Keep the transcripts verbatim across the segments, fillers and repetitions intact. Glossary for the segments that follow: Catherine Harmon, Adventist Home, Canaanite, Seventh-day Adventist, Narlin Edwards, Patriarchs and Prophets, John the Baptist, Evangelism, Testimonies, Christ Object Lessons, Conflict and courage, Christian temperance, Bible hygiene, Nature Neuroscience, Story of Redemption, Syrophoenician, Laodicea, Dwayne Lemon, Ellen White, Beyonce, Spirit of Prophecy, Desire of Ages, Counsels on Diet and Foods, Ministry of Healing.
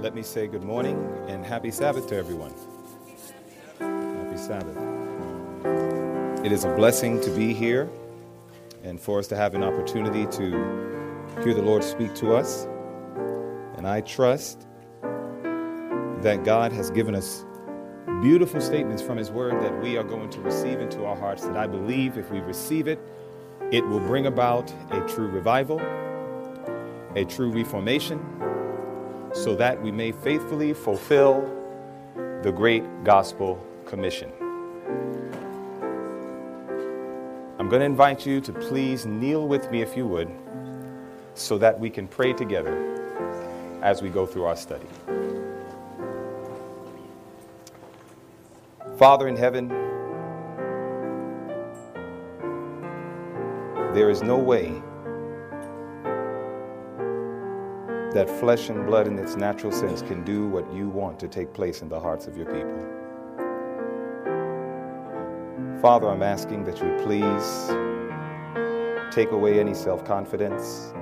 let me say good morning and happy Sabbath to everyone. Happy Sabbath. It is a blessing to be here and for us to have an opportunity to hear the Lord speak to us. And I trust that God has given us beautiful statements from His Word that we are going to receive into our hearts, that I believe if we receive it, it will bring about a true revival, a true reformation, so that we may faithfully fulfill the great gospel commission. I'm going to invite you to please kneel with me if you would, so that we can pray together as we go through our study. Father in heaven, there is no way that flesh and blood in its natural sense can do what you want to take place in the hearts of your people. Father, I'm asking that you please take away any self-confidence,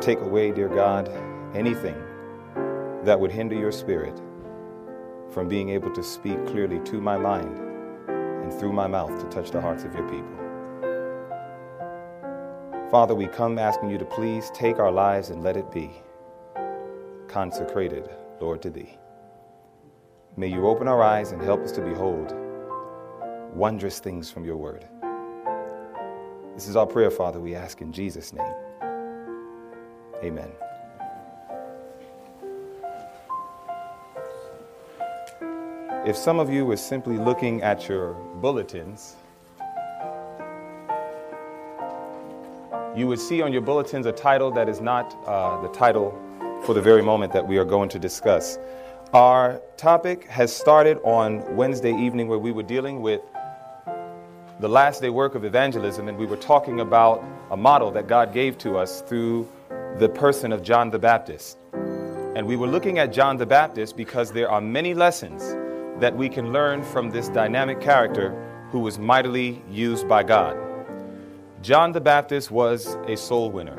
take away, dear God, anything that would hinder your spirit from being able to speak clearly to my mind and through my mouth to touch the hearts of your people. Father, we come asking you to please take our lives and let it be consecrated, Lord, to thee. May you open our eyes and help us to behold wondrous things from your word. This is our prayer, Father, we ask in Jesus' name. Amen. If some of you were simply looking at your bulletins, you would see on your bulletins a title that is not uh, the title for the very moment that we are going to discuss. Our topic has started on Wednesday evening, where we were dealing with the last day work of evangelism, and we were talking about a model that God gave to us through the person of John the Baptist. And we were looking at John the Baptist because there are many lessons that we can learn from this dynamic character who was mightily used by God. John the Baptist was a soul winner.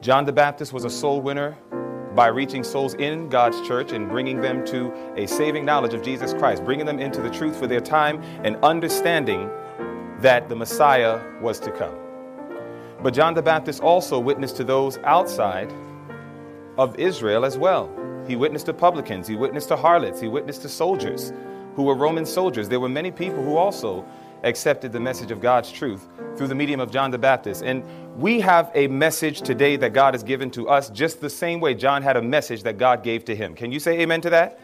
John the Baptist was a soul winner by reaching souls in God's church and bringing them to a saving knowledge of Jesus Christ, bringing them into the truth for their time and understanding that the Messiah was to come. But John the Baptist also witnessed to those outside of Israel as well. He witnessed to publicans, he witnessed to harlots, he witnessed to soldiers who were Roman soldiers. There were many people who also accepted the message of God's truth through the medium of John the Baptist. And we have a message today that God has given to us just the same way John had a message that God gave to him. Can you say amen to that?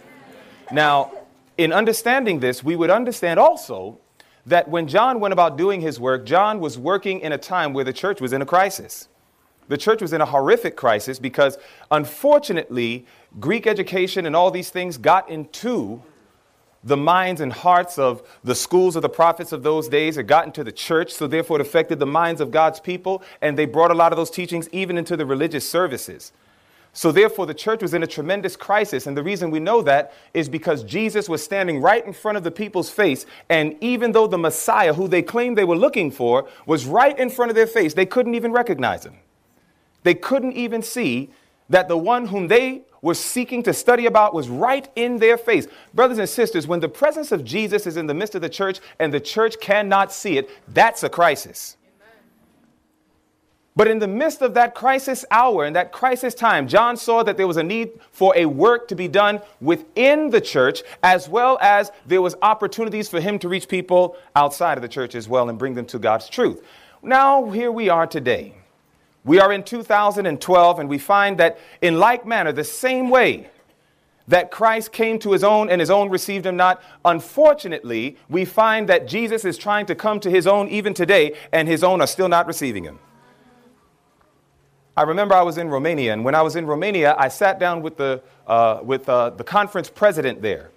Now, in understanding this, we would understand also that when John went about doing his work, John was working in a time where the church was in a crisis. The church was in a horrific crisis because, unfortunately, Greek education and all these things got into the minds and hearts of the schools of the prophets of those days. It got into the church, so therefore it affected the minds of God's people, and they brought a lot of those teachings even into the religious services. So therefore the church was in a tremendous crisis, and the reason we know that is because Jesus was standing right in front of the people's face, and even though the Messiah, who they claimed they were looking for, was right in front of their face, they couldn't even recognize him. They couldn't even see that the one whom they were seeking to study about was right in their face. Brothers and sisters, when the presence of Jesus is in the midst of the church and the church cannot see it, that's a crisis. Amen. But in the midst of that crisis hour and that crisis time, John saw that there was a need for a work to be done within the church, as well as there was opportunities for him to reach people outside of the church as well and bring them to God's truth. Now, here we are today. We are in two thousand twelve, and we find that in like manner, the same way that Christ came to his own and his own received him not, unfortunately, we find that Jesus is trying to come to his own even today, and his own are still not receiving him. I remember I was in Romania, and when I was in Romania, I sat down with the, uh, with, uh, the conference president there.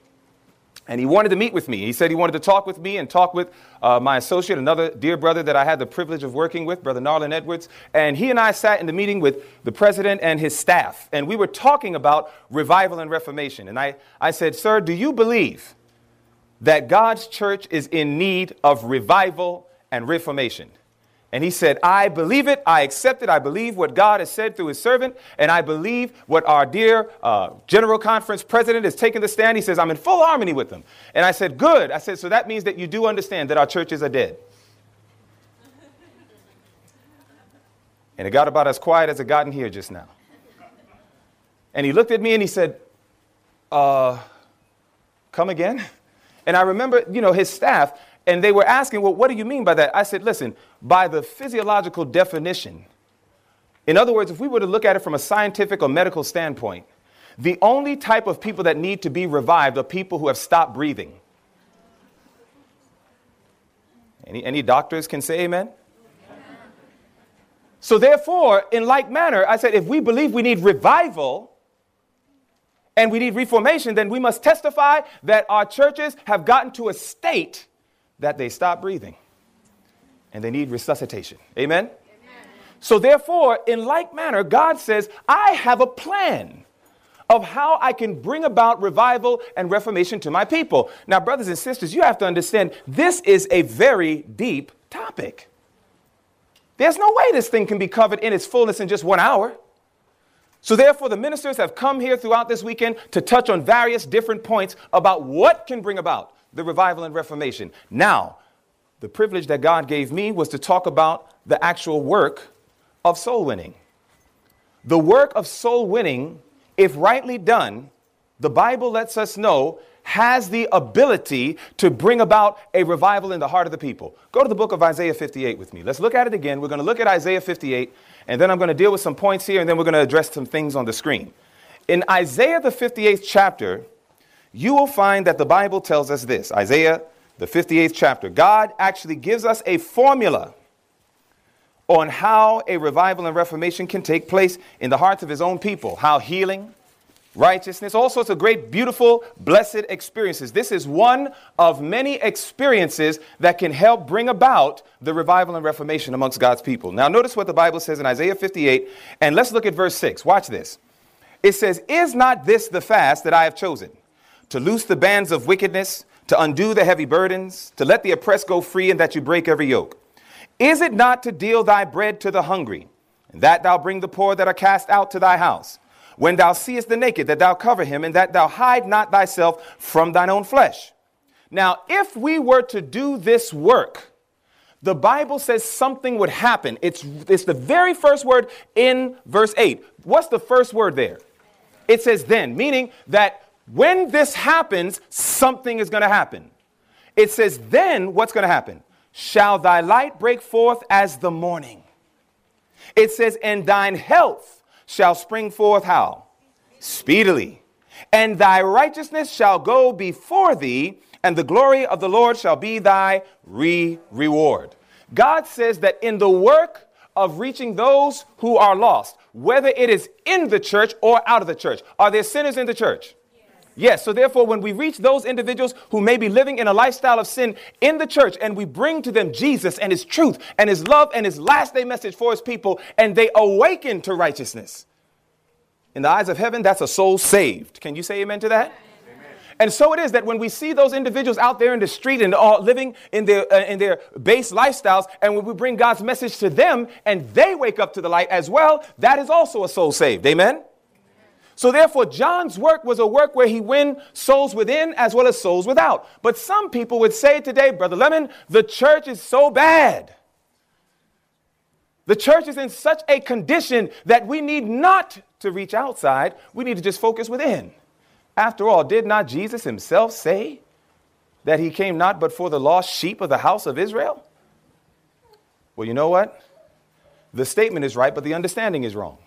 And he wanted to meet with me. He said he wanted to talk with me and talk with uh, my associate, another dear brother that I had the privilege of working with, Brother Narlin Edwards. And he and I sat in the meeting with the president and his staff. And we were talking about revival and reformation. And I, I said, sir, do you believe that God's church is in need of revival and reformation? And he said, I believe it, I accept it, I believe what God has said through his servant, and I believe what our dear uh, General Conference president has taken the stand. He says, I'm in full harmony with them. And I said, good. I said, so that means that you do understand that our churches are dead. And it got about as quiet as it got in here just now. And he looked at me and he said, uh, come again? And I remember, you know, his staff, and they were asking, well, what do you mean by that? I said, listen, by the physiological definition, in other words, if we were to look at it from a scientific or medical standpoint, the only type of people that need to be revived are people who have stopped breathing. Any, any doctors can say amen? So therefore, in like manner, I said, if we believe we need revival and we need reformation, then we must testify that our churches have gotten to a state that they stop breathing and they need resuscitation. Amen? Amen? So therefore, in like manner, God says, I have a plan of how I can bring about revival and reformation to my people. Now, brothers and sisters, you have to understand, this is a very deep topic. There's no way this thing can be covered in its fullness in just one hour. So therefore, the ministers have come here throughout this weekend to touch on various different points about what can bring about the revival and reformation. Now, the privilege that God gave me was to talk about the actual work of soul winning. The work of soul winning, if rightly done, the Bible lets us know, has the ability to bring about a revival in the heart of the people. Go to the book of Isaiah fifty-eight with me. Let's look at it again. We're going to look at Isaiah fifty-eight, and then I'm going to deal with some points here, and then we're going to address some things on the screen. In Isaiah, the fifty-eighth chapter, you will find that the Bible tells us this. Isaiah, the fifty-eighth chapter. God actually gives us a formula on how a revival and reformation can take place in the hearts of his own people, how healing, righteousness, all sorts of great, beautiful, blessed experiences. This is one of many experiences that can help bring about the revival and reformation amongst God's people. Now, notice what the Bible says in Isaiah fifty-eight, and let's look at verse six. Watch this. It says, is not this the fast that I have chosen, to loose the bands of wickedness, to undo the heavy burdens, to let the oppressed go free, and that you break every yoke? Is it not to deal thy bread to the hungry, and that thou bring the poor that are cast out to thy house? When thou seest the naked, that thou cover him, and that thou hide not thyself from thine own flesh. Now, if we were to do this work, the Bible says something would happen. It's, it's the very first word in verse eight. What's the first word there? It says then, meaning that when this happens, something is going to happen. It says then, what's going to happen? Shall thy light break forth as the morning? It says, and thine health shall spring forth how? Speedily. And thy righteousness shall go before thee, and the glory of the Lord shall be thy re-reward. God says that in the work of reaching those who are lost, whether it is in the church or out of the church, are there sinners in the church? Yes, so therefore, when we reach those individuals who may be living in a lifestyle of sin in the church, and we bring to them Jesus and his truth and his love and his last day message for his people, and they awaken to righteousness, in the eyes of heaven, that's a soul saved. Can you say amen to that? Amen. And so it is that when we see those individuals out there in the street and all living in their, uh, in their base lifestyles, and when we bring God's message to them and they wake up to the light as well, that is also a soul saved. Amen? So therefore, John's work was a work where he won souls within as well as souls without. But some people would say today, Brother Lemon, the church is so bad. The church is in such a condition that we need not to reach outside. We need to just focus within. After all, did not Jesus himself say that he came not but for the lost sheep of the house of Israel? Well, you know what? The statement is right, but the understanding is wrong.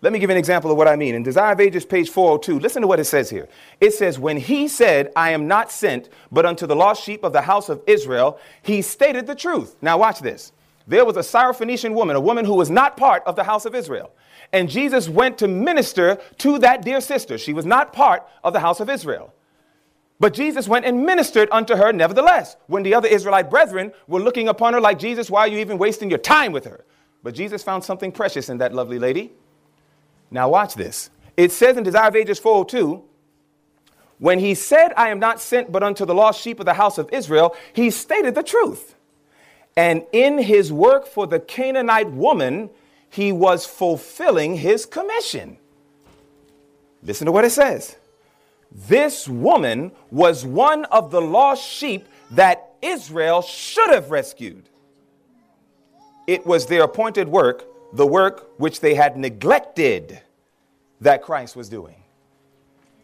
Let me give you an example of what I mean. In Desire of Ages, page four oh two, listen to what it says here. It says, when he said, I am not sent, but unto the lost sheep of the house of Israel, he stated the truth. Now watch this. There was a Syrophoenician woman, a woman who was not part of the house of Israel. And Jesus went to minister to that dear sister. She was not part of the house of Israel. But Jesus went and ministered unto her nevertheless, when the other Israelite brethren were looking upon her like, Jesus, why are you even wasting your time with her? But Jesus found something precious in that lovely lady. Now watch this. It says in Desire of Ages four oh two, when he said, I am not sent but unto the lost sheep of the house of Israel, he stated the truth. and in his work for the Canaanite woman, he was fulfilling his commission. Listen to what it says. This woman was one of the lost sheep that Israel should have rescued. It was their appointed work, the work which they had neglected, that Christ was doing.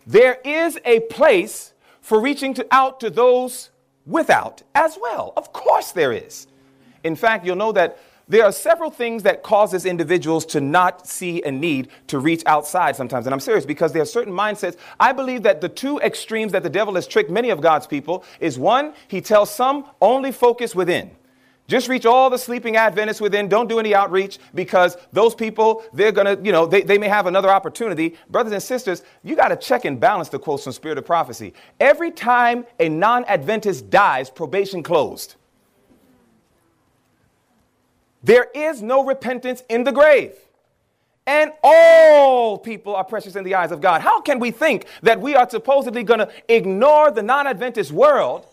There is a place for reaching to, out to those without as well. Of course there is. In fact, you'll know that there are several things that causes individuals to not see a need to reach outside sometimes. And I'm serious, because there are certain mindsets. I believe that the two extremes that the devil has tricked many of God's people is, one, he tells some, only focus within. Just reach all the sleeping Adventists within. Don't do any outreach, because those people, they're going to, you know, they, they may have another opportunity. Brothers and sisters, you got to check and balance the quotes from Spirit of Prophecy. Every time a non-Adventist dies, probation closed. There is no repentance in the grave. And all people are precious in the eyes of God. How can we think that we are supposedly going to ignore the non-Adventist world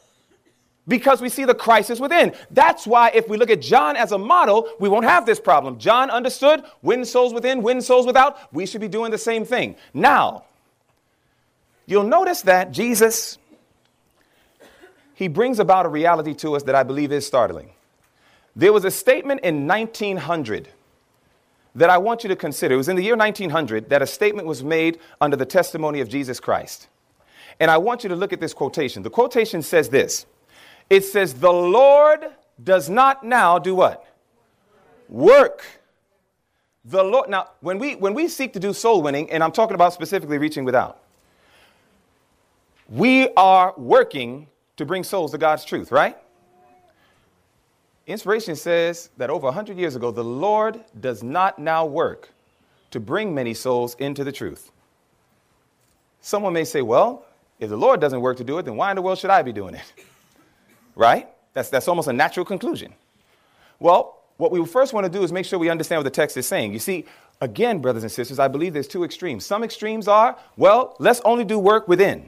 because we see the crisis within? That's why if we look at John as a model, we won't have this problem. John understood win souls within, win souls without. We should be doing the same thing. Now, you'll notice that Jesus, he brings about a reality to us that I believe is startling. There was a statement in nineteen hundred that I want you to consider. It was in the year nineteen hundred that a statement was made under the testimony of Jesus Christ. And I want you to look at this quotation. The quotation says this. It says, the Lord does not now do what? Work. The Lord. Now, when we when we seek to do soul winning, and I'm talking about specifically reaching without, we are working to bring souls to God's truth, right? Inspiration says that over one hundred years ago, the Lord does not now work to bring many souls into the truth. Someone may say, well, if the Lord doesn't work to do it, then why in the world should I be doing it? Right? That's, that's almost a natural conclusion. Well, what we first want to do is make sure we understand what the text is saying. You see, again, brothers and sisters, I believe there's two extremes. Some extremes are, well, let's only do work within.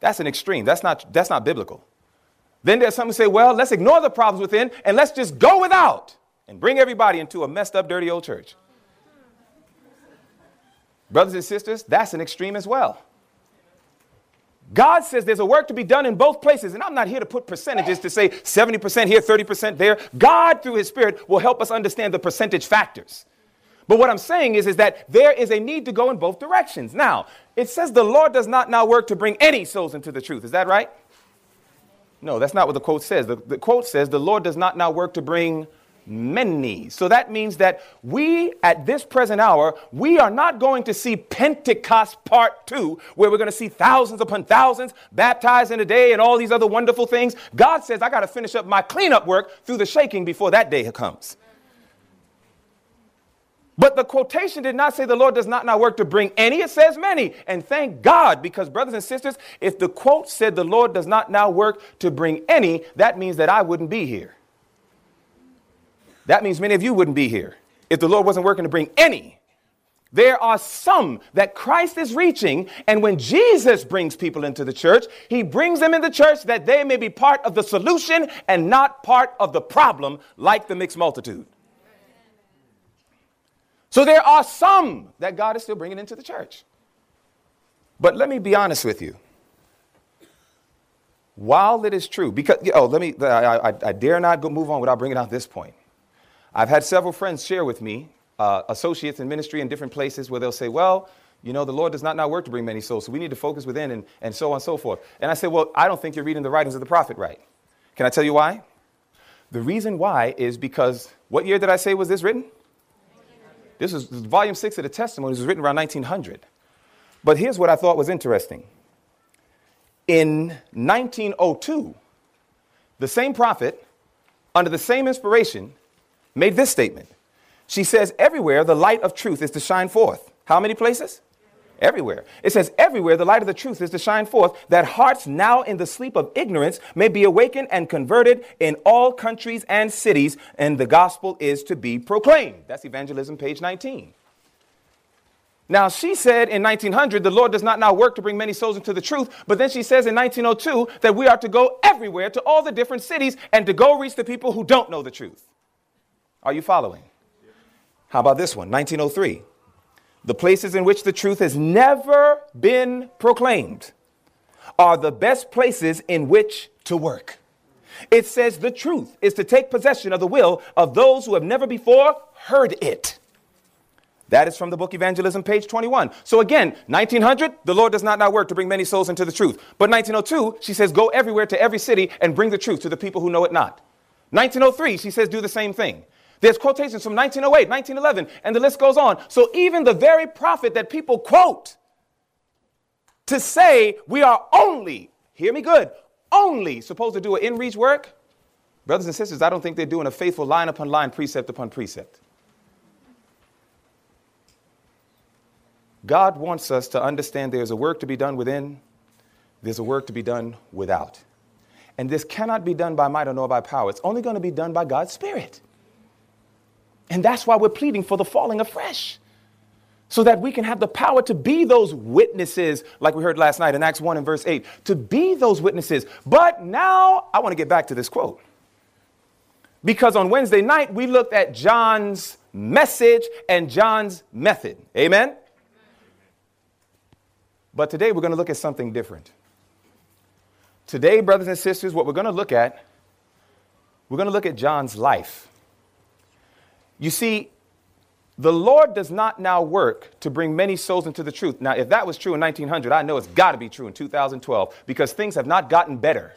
That's an extreme. That's not, that's not biblical. Then there's some who say, well, let's ignore the problems within and let's just go without and bring everybody into a messed up, dirty old church. Brothers and sisters, that's an extreme as well. God says there's a work to be done in both places. And I'm not here to put percentages to say seventy percent here, thirty percent there. God, through his Spirit, will help us understand the percentage factors. But what I'm saying is, is that there is a need to go in both directions. Now, it says the Lord does not now work to bring any souls into the truth. Is that right? No, that's not what the quote says. The, the quote says the Lord does not now work to bring many. So that means that we, at this present hour, we are not going to see Pentecost part two, where we're going to see thousands upon thousands baptized in a day and all these other wonderful things. God says, I got to finish up my cleanup work through the shaking before that day comes. But the quotation did not say the Lord does not now work to bring any. It says many. And thank God, because brothers and sisters, if the quote said the Lord does not now work to bring any, that means that I wouldn't be here. That means many of you wouldn't be here if the Lord wasn't working to bring any. There are some that Christ is reaching, and when Jesus brings people into the church, he brings them in the church that they may be part of the solution and not part of the problem, like the mixed multitude. So there are some that God is still bringing into the church. But let me be honest with you. While it is true, because, oh, let me, I, I, I dare not go move on without bringing out this point. I've had several friends share with me, uh, associates in ministry in different places, where they'll say, well, you know, the Lord does not now work to bring many souls, so we need to focus within, and, and so on and so forth. And I say, well, I don't think you're reading the writings of the prophet right. Can I tell you why? The reason why is because, what year did I say was this written? This is volume six of the Testimonies. It was written around nineteen hundred. But here's what I thought was interesting. In nineteen oh two, the same prophet, under the same inspiration, made this statement. She says, everywhere the light of truth is to shine forth. How many places? Everywhere. It says, everywhere the light of the truth is to shine forth, that hearts now in the sleep of ignorance may be awakened and converted in all countries and cities, and the gospel is to be proclaimed. That's Evangelism, page nineteen. Now, she said in nineteen hundred, the Lord does not now work to bring many souls into the truth. But then she says in nineteen oh two that we are to go everywhere to all the different cities and to go reach the people who don't know the truth. Are you following? How about this one? nineteen oh three. The places in which the truth has never been proclaimed are the best places in which to work. It says the truth is to take possession of the will of those who have never before heard it. That is from the book Evangelism, page twenty-one. So again, nineteen hundred, the Lord does not now work to bring many souls into the truth. But nineteen oh two, she says, go everywhere to every city and bring the truth to the people who know it not. nineteen oh three, she says, do the same thing. There's quotations from nineteen oh eight, nineteen eleven, and the list goes on. So even the very prophet that people quote to say we are only, hear me good, only supposed to do an in-reach work, brothers and sisters, I don't think they're doing a faithful line upon line, precept upon precept. God wants us to understand there's a work to be done within, there's a work to be done without. And this cannot be done by might or nor by power. It's only going to be done by God's Spirit. And that's why we're pleading for the falling afresh, so that we can have the power to be those witnesses, like we heard last night in Acts one and verse eight, to be those witnesses. But now I want to get back to this quote, because on Wednesday night we looked at John's message and John's method. Amen. But today we're going to look at something different. Today, brothers and sisters, what we're going to look at, we're going to look at John's life. You see, the Lord does not now work to bring many souls into the truth. Now, if that was true in nineteen hundred, I know it's got to be true in two thousand twelve, because things have not gotten better.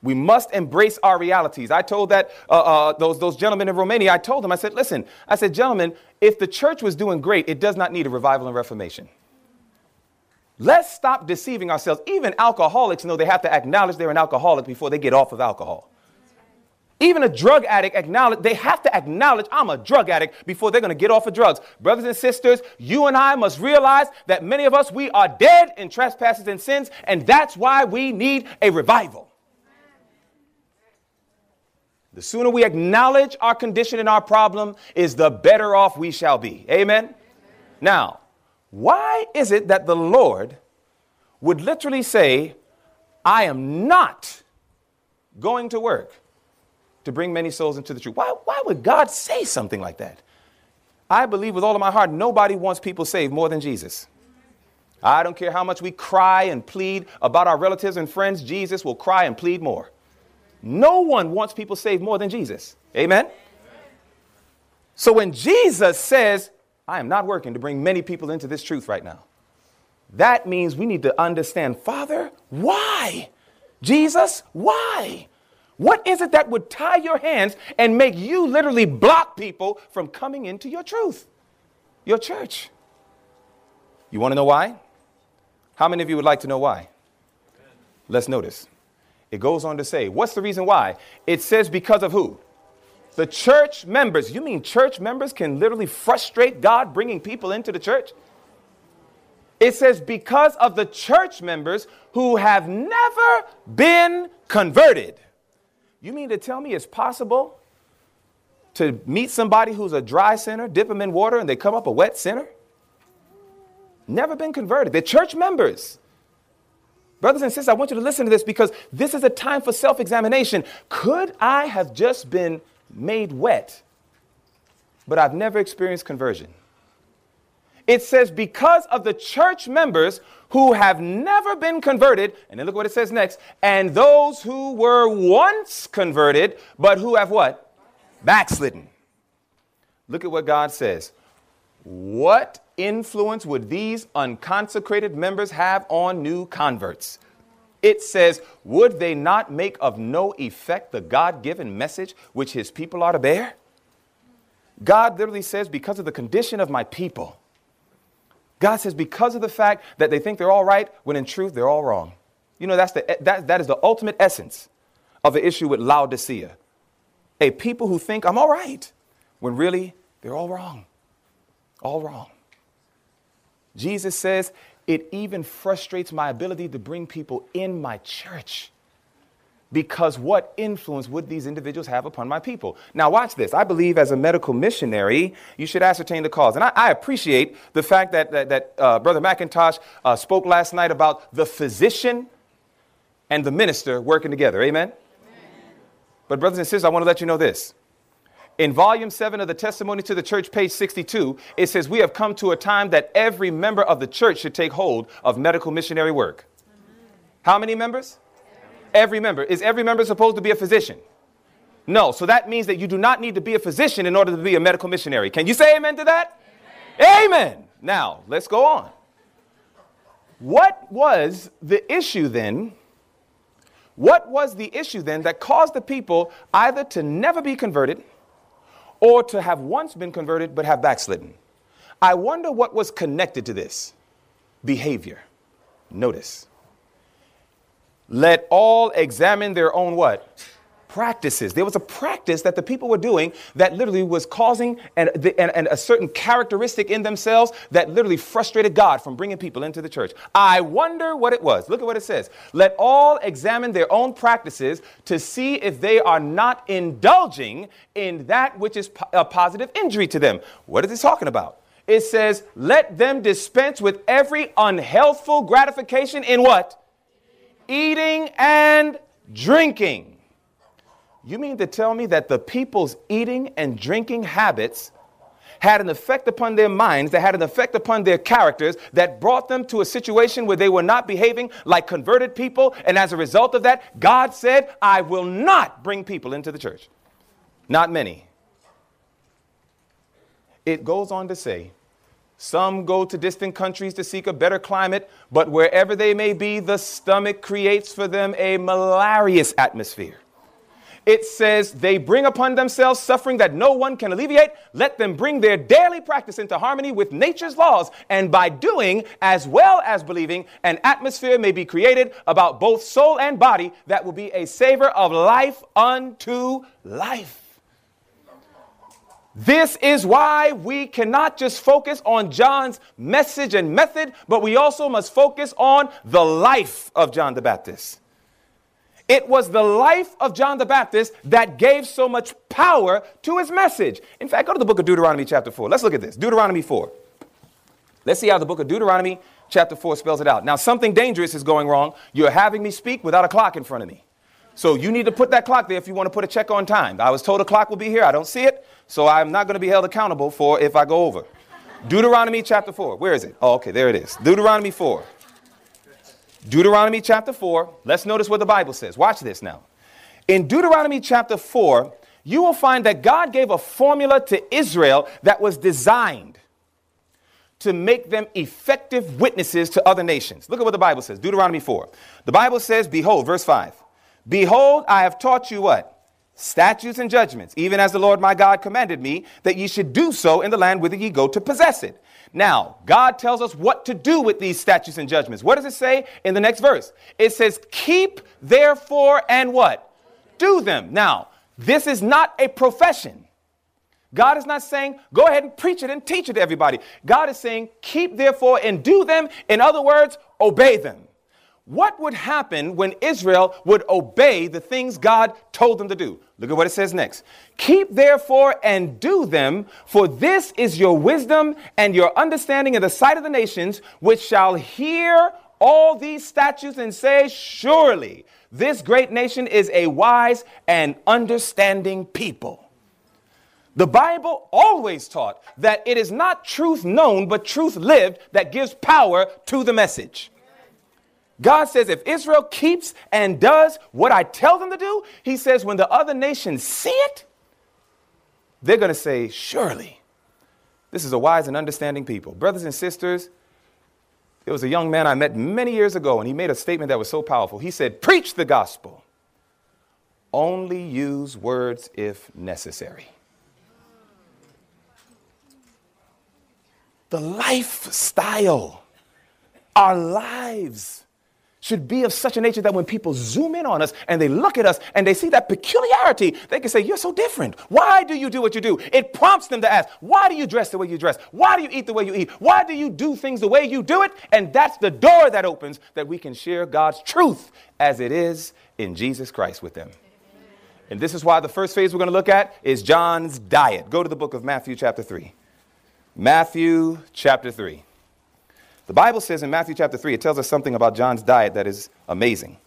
We must embrace our realities. I told that uh, uh, those, those gentlemen in Romania, I told them, I said, listen, I said, gentlemen, if the church was doing great, it does not need a revival and reformation. Let's stop deceiving ourselves. Even alcoholics know they have to acknowledge they're an alcoholic before they get off of alcohol. Even a drug addict, acknowledge they have to acknowledge I'm a drug addict before they're going to get off of drugs. Brothers and sisters, you and I must realize that many of us, we are dead in trespasses and sins, and that's why we need a revival. The sooner we acknowledge our condition and our problem is the better off we shall be. Amen? Amen. Now, why is it that the Lord would literally say, I am not going to work to bring many souls into the truth? Why, why would God say something like that? I believe with all of my heart, nobody wants people saved more than Jesus. I don't care how much we cry and plead about our relatives and friends, Jesus will cry and plead more. No one wants people saved more than Jesus. Amen? Amen. So when Jesus says, I am not working to bring many people into this truth right now, that means we need to understand, Father, why? Jesus, why? What is it that would tie your hands and make you literally block people from coming into your truth, your church? You want to know why? How many of you would like to know why? Let's notice. It goes on to say, what's the reason why? It says because of who? The church members. You mean church members can literally frustrate God bringing people into the church? It says because of the church members who have never been converted. You mean to tell me it's possible to meet somebody who's a dry sinner, dip them in water, and they come up a wet sinner? Never been converted. They're church members. Brothers and sisters, I want you to listen to this, because this is a time for self-examination. Could I have just been made wet, but I've never experienced conversion? It says because of the church members who have never been converted, and then look what it says next, and those who were once converted, but who have what? Backslidden. Look at what God says. What influence would these unconsecrated members have on new converts? It says, would they not make of no effect the God-given message which his people are to bear? God literally says, because of the condition of my people. God says because of the fact that they think they're all right, when in truth, they're all wrong. You know, that's the, that, that is the ultimate essence of the issue with Laodicea. A people who think I'm all right, when really they're all wrong, all wrong. Jesus says it even frustrates my ability to bring people in my church because what influence would these individuals have upon my people? Now watch this. I believe as a medical missionary, you should ascertain the cause. And I, I appreciate the fact that, that, that uh, Brother McIntosh uh, spoke last night about the physician and the minister working together. Amen? Amen? But brothers and sisters, I want to let you know this. In volume seven of the Testimony to the Church, page sixty-two, it says, we have come to a time that every member of the church should take hold of medical missionary work. Amen. How many members? Every member. Is every member supposed to be a physician? No. So that means that you do not need to be a physician in order to be a medical missionary. Can you say amen to that? Amen. Amen. Now, let's go on. What was the issue then? What was the issue then that caused the people either to never be converted or to have once been converted but have backslidden? I wonder what was connected to this behavior. Notice. Let all examine their own what? Practices. There was a practice that the people were doing that literally was causing an, an, an, a certain characteristic in themselves that literally frustrated God from bringing people into the church. I wonder what it was. Look at what it says. Let all examine their own practices to see if they are not indulging in that which is po- a positive injury to them. What is it talking about? It says, let them dispense with every unhealthful gratification in what? Eating and drinking. You mean to tell me that the people's eating and drinking habits had an effect upon their minds, that had an effect upon their characters, that brought them to a situation where they were not behaving like converted people, and as a result of that, God said, I will not bring people into the church. Not many. It goes on to say, some go to distant countries to seek a better climate, but wherever they may be, the stomach creates for them a malarious atmosphere. It says they bring upon themselves suffering that no one can alleviate. Let them bring their daily practice into harmony with nature's laws. And by doing as well as believing, an atmosphere may be created about both soul and body that will be a savor of life unto life. This is why we cannot just focus on John's message and method, but we also must focus on the life of John the Baptist. It was the life of John the Baptist that gave so much power to his message. In fact, go to the book of Deuteronomy chapter four. Let's look at this. Deuteronomy four. Let's see how the book of Deuteronomy chapter four spells it out. Now, something dangerous is going wrong. You're having me speak without a clock in front of me. So you need to put that clock there if you want to put a check on time. I was told a clock will be here. I don't see it. So I'm not going to be held accountable for if I go over. Deuteronomy chapter four. Where is it? Oh, okay. There it is. Deuteronomy four. Deuteronomy chapter four. Let's notice what the Bible says. Watch this now. In Deuteronomy chapter four, you will find that God gave a formula to Israel that was designed to make them effective witnesses to other nations. Look at what the Bible says. Deuteronomy four. The Bible says, behold, verse five. Behold, I have taught you what? Statutes and judgments, even as the Lord my God commanded me, that ye should do so in the land whither ye go to possess it. Now, God tells us what to do with these statutes and judgments. What does it say in the next verse? It says, keep therefore and what? Do them. Now, this is not a profession. God is not saying, go ahead and preach it and teach it to everybody. God is saying, keep therefore and do them. In other words, obey them. What would happen when Israel would obey the things God told them to do? Look at what it says next. Keep therefore and do them, for this is your wisdom and your understanding in the sight of the nations, which shall hear all these statutes and say, surely this great nation is a wise and understanding people. The Bible always taught that it is not truth known, but truth lived that gives power to the message. God says if Israel keeps and does what I tell them to do, he says when the other nations see it, they're going to say, surely, this is a wise and understanding people. Brothers and sisters, there was a young man I met many years ago, and he made a statement that was so powerful. He said, preach the gospel. Only use words if necessary. The lifestyle, our lives should be of such a nature that when people zoom in on us and they look at us and they see that peculiarity, they can say, you're so different. Why do you do what you do? It prompts them to ask, why do you dress the way you dress? Why do you eat the way you eat? Why do you do things the way you do it? And that's the door that opens that we can share God's truth as it is in Jesus Christ with them. And this is why the first phase we're going to look at is John's diet. Go to the book of Matthew chapter three. Matthew chapter three. The Bible says in Matthew chapter three, it tells us something about John's diet that is amazing.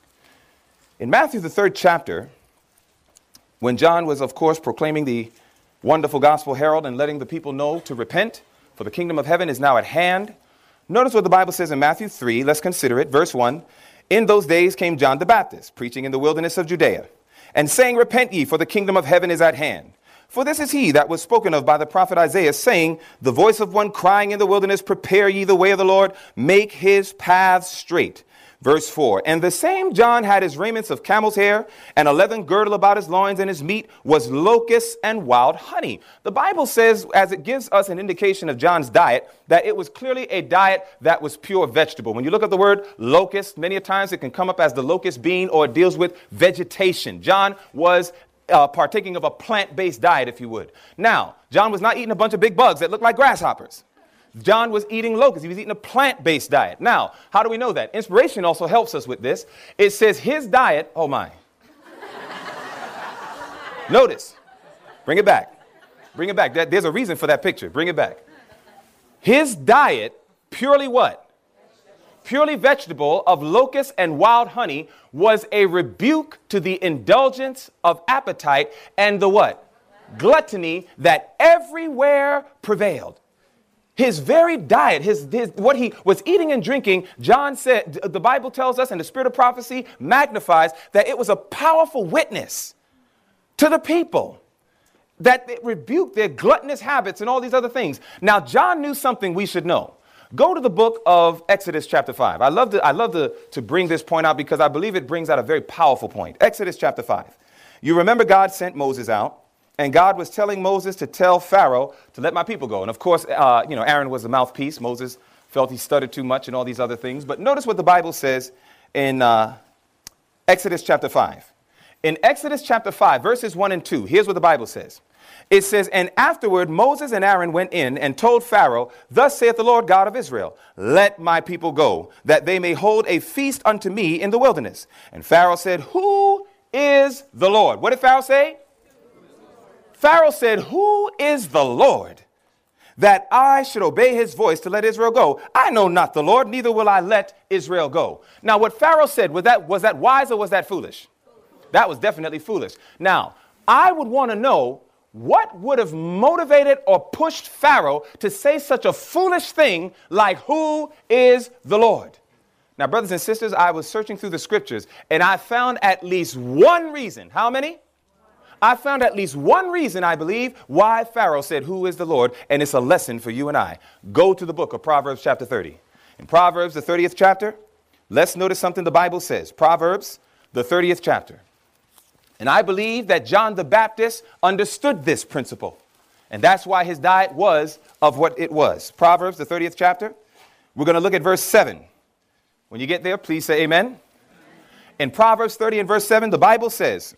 In Matthew, the third chapter, when John was, of course, proclaiming the wonderful gospel herald and letting the people know to repent, for the kingdom of heaven is now at hand. Notice what the Bible says in Matthew three. Let's consider it. Verse one, in those days came John the Baptist, preaching in the wilderness of Judea, and saying, repent ye, for the kingdom of heaven is at hand. For this is he that was spoken of by the prophet Isaiah, saying, the voice of one crying in the wilderness, prepare ye the way of the Lord, make his paths straight. Verse four, and the same John had his raiments of camel's hair, and a leathern girdle about his loins, and his meat was locusts and wild honey. The Bible says, as it gives us an indication of John's diet, that it was clearly a diet that was pure vegetable. When you look at the word locust, many a times it can come up as the locust bean, or it deals with vegetation. John was Uh, partaking of a plant-based diet, if you would. Now, John was not eating a bunch of big bugs that looked like grasshoppers. John was eating locusts. He was eating a plant-based diet. Now, how do we know that? Inspiration also helps us with this. It says his diet, oh my. Notice. Bring it back. Bring it back. There's a reason for that picture. Bring it back. His diet, purely what? Purely vegetable, of locusts and wild honey, was a rebuke to the indulgence of appetite and the what? Gluttony that everywhere prevailed. His very diet, his, his what he was eating and drinking, John said, the Bible tells us, and the Spirit of Prophecy magnifies, that it was a powerful witness to the people, that it rebuked their gluttonous habits and all these other things. Now, John knew something we should know. Go to the book of Exodus chapter five. I love, to, I love to, to bring this point out because I believe it brings out a very powerful point. Exodus chapter five. You remember God sent Moses out, and God was telling Moses to tell Pharaoh to let my people go. And of course, uh, you know, Aaron was the mouthpiece. Moses felt he stuttered too much and all these other things. But notice what the Bible says in uh, Exodus chapter five. In Exodus chapter five, verses one and two, here's what the Bible says. It says, and afterward, Moses and Aaron went in and told Pharaoh, thus saith the Lord God of Israel, let my people go, that they may hold a feast unto me in the wilderness. And Pharaoh said, who is the Lord? What did Pharaoh say? Pharaoh said, who is the Lord, that I should obey his voice to let Israel go? I know not the Lord, neither will I let Israel go. Now, what Pharaoh said, was that, was that wise or was that foolish? That was definitely foolish. Now, I would want to know, what would have motivated or pushed Pharaoh to say such a foolish thing like, who is the Lord? Now, brothers and sisters, I was searching through the scriptures and I found at least one reason. How many? I found at least one reason, I believe, why Pharaoh said, who is the Lord? And it's a lesson for you and I. Go to the book of Proverbs chapter thirty. In Proverbs, the thirtieth chapter, let's notice something the Bible says. Proverbs, the thirtieth chapter. And I believe that John the Baptist understood this principle. And that's why his diet was of what it was. Proverbs, the thirtieth chapter. We're going to look at verse seven. When you get there, please say amen. Amen. In Proverbs thirty and verse seven, the Bible says,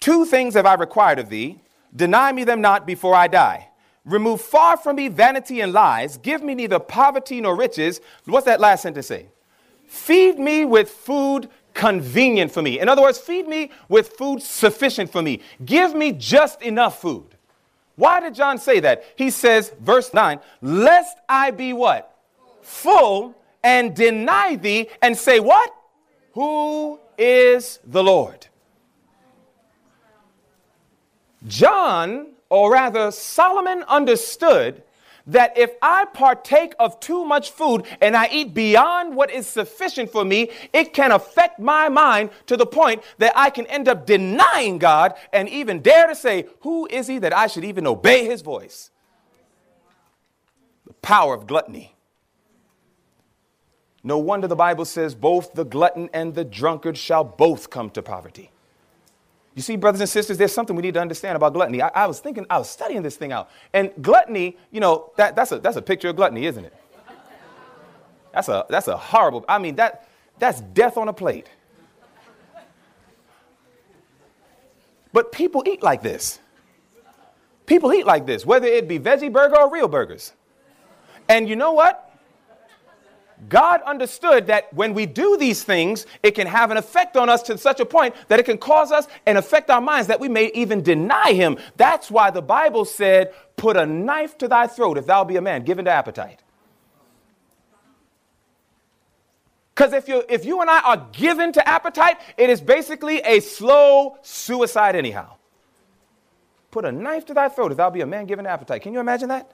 two things have I required of thee. Deny me them not before I die. Remove far from me vanity and lies. Give me neither poverty nor riches. What's that last sentence say? Feed me with food convenient for me. In other words, feed me with food sufficient for me. Give me just enough food. Why did John say that? He says, verse nine, lest I be what? Full and deny thee and say what? Who is the Lord? John, or rather Solomon, understood that if I partake of too much food and I eat beyond what is sufficient for me, it can affect my mind to the point that I can end up denying God and even dare to say, who is he that I should even obey his voice? The power of gluttony. No wonder the Bible says both the glutton and the drunkard shall both come to poverty. You see, brothers and sisters, there's something we need to understand about gluttony. I, I was thinking, I was studying this thing out. And gluttony, you know, that, that's a that's a picture of gluttony, isn't it? That's a that's a horrible, I mean, that That's death on a plate. But people eat like this. People eat like this, whether it be veggie burger or real burgers. And you know what? God understood that when we do these things, it can have an effect on us to such a point that it can cause us and affect our minds that we may even deny him. That's why the Bible said, put a knife to thy throat if thou be a man, given to appetite. Because if you if you and I are given to appetite, it is basically a slow suicide anyhow. Put a knife to thy throat if thou be a man given to appetite. Can you imagine that?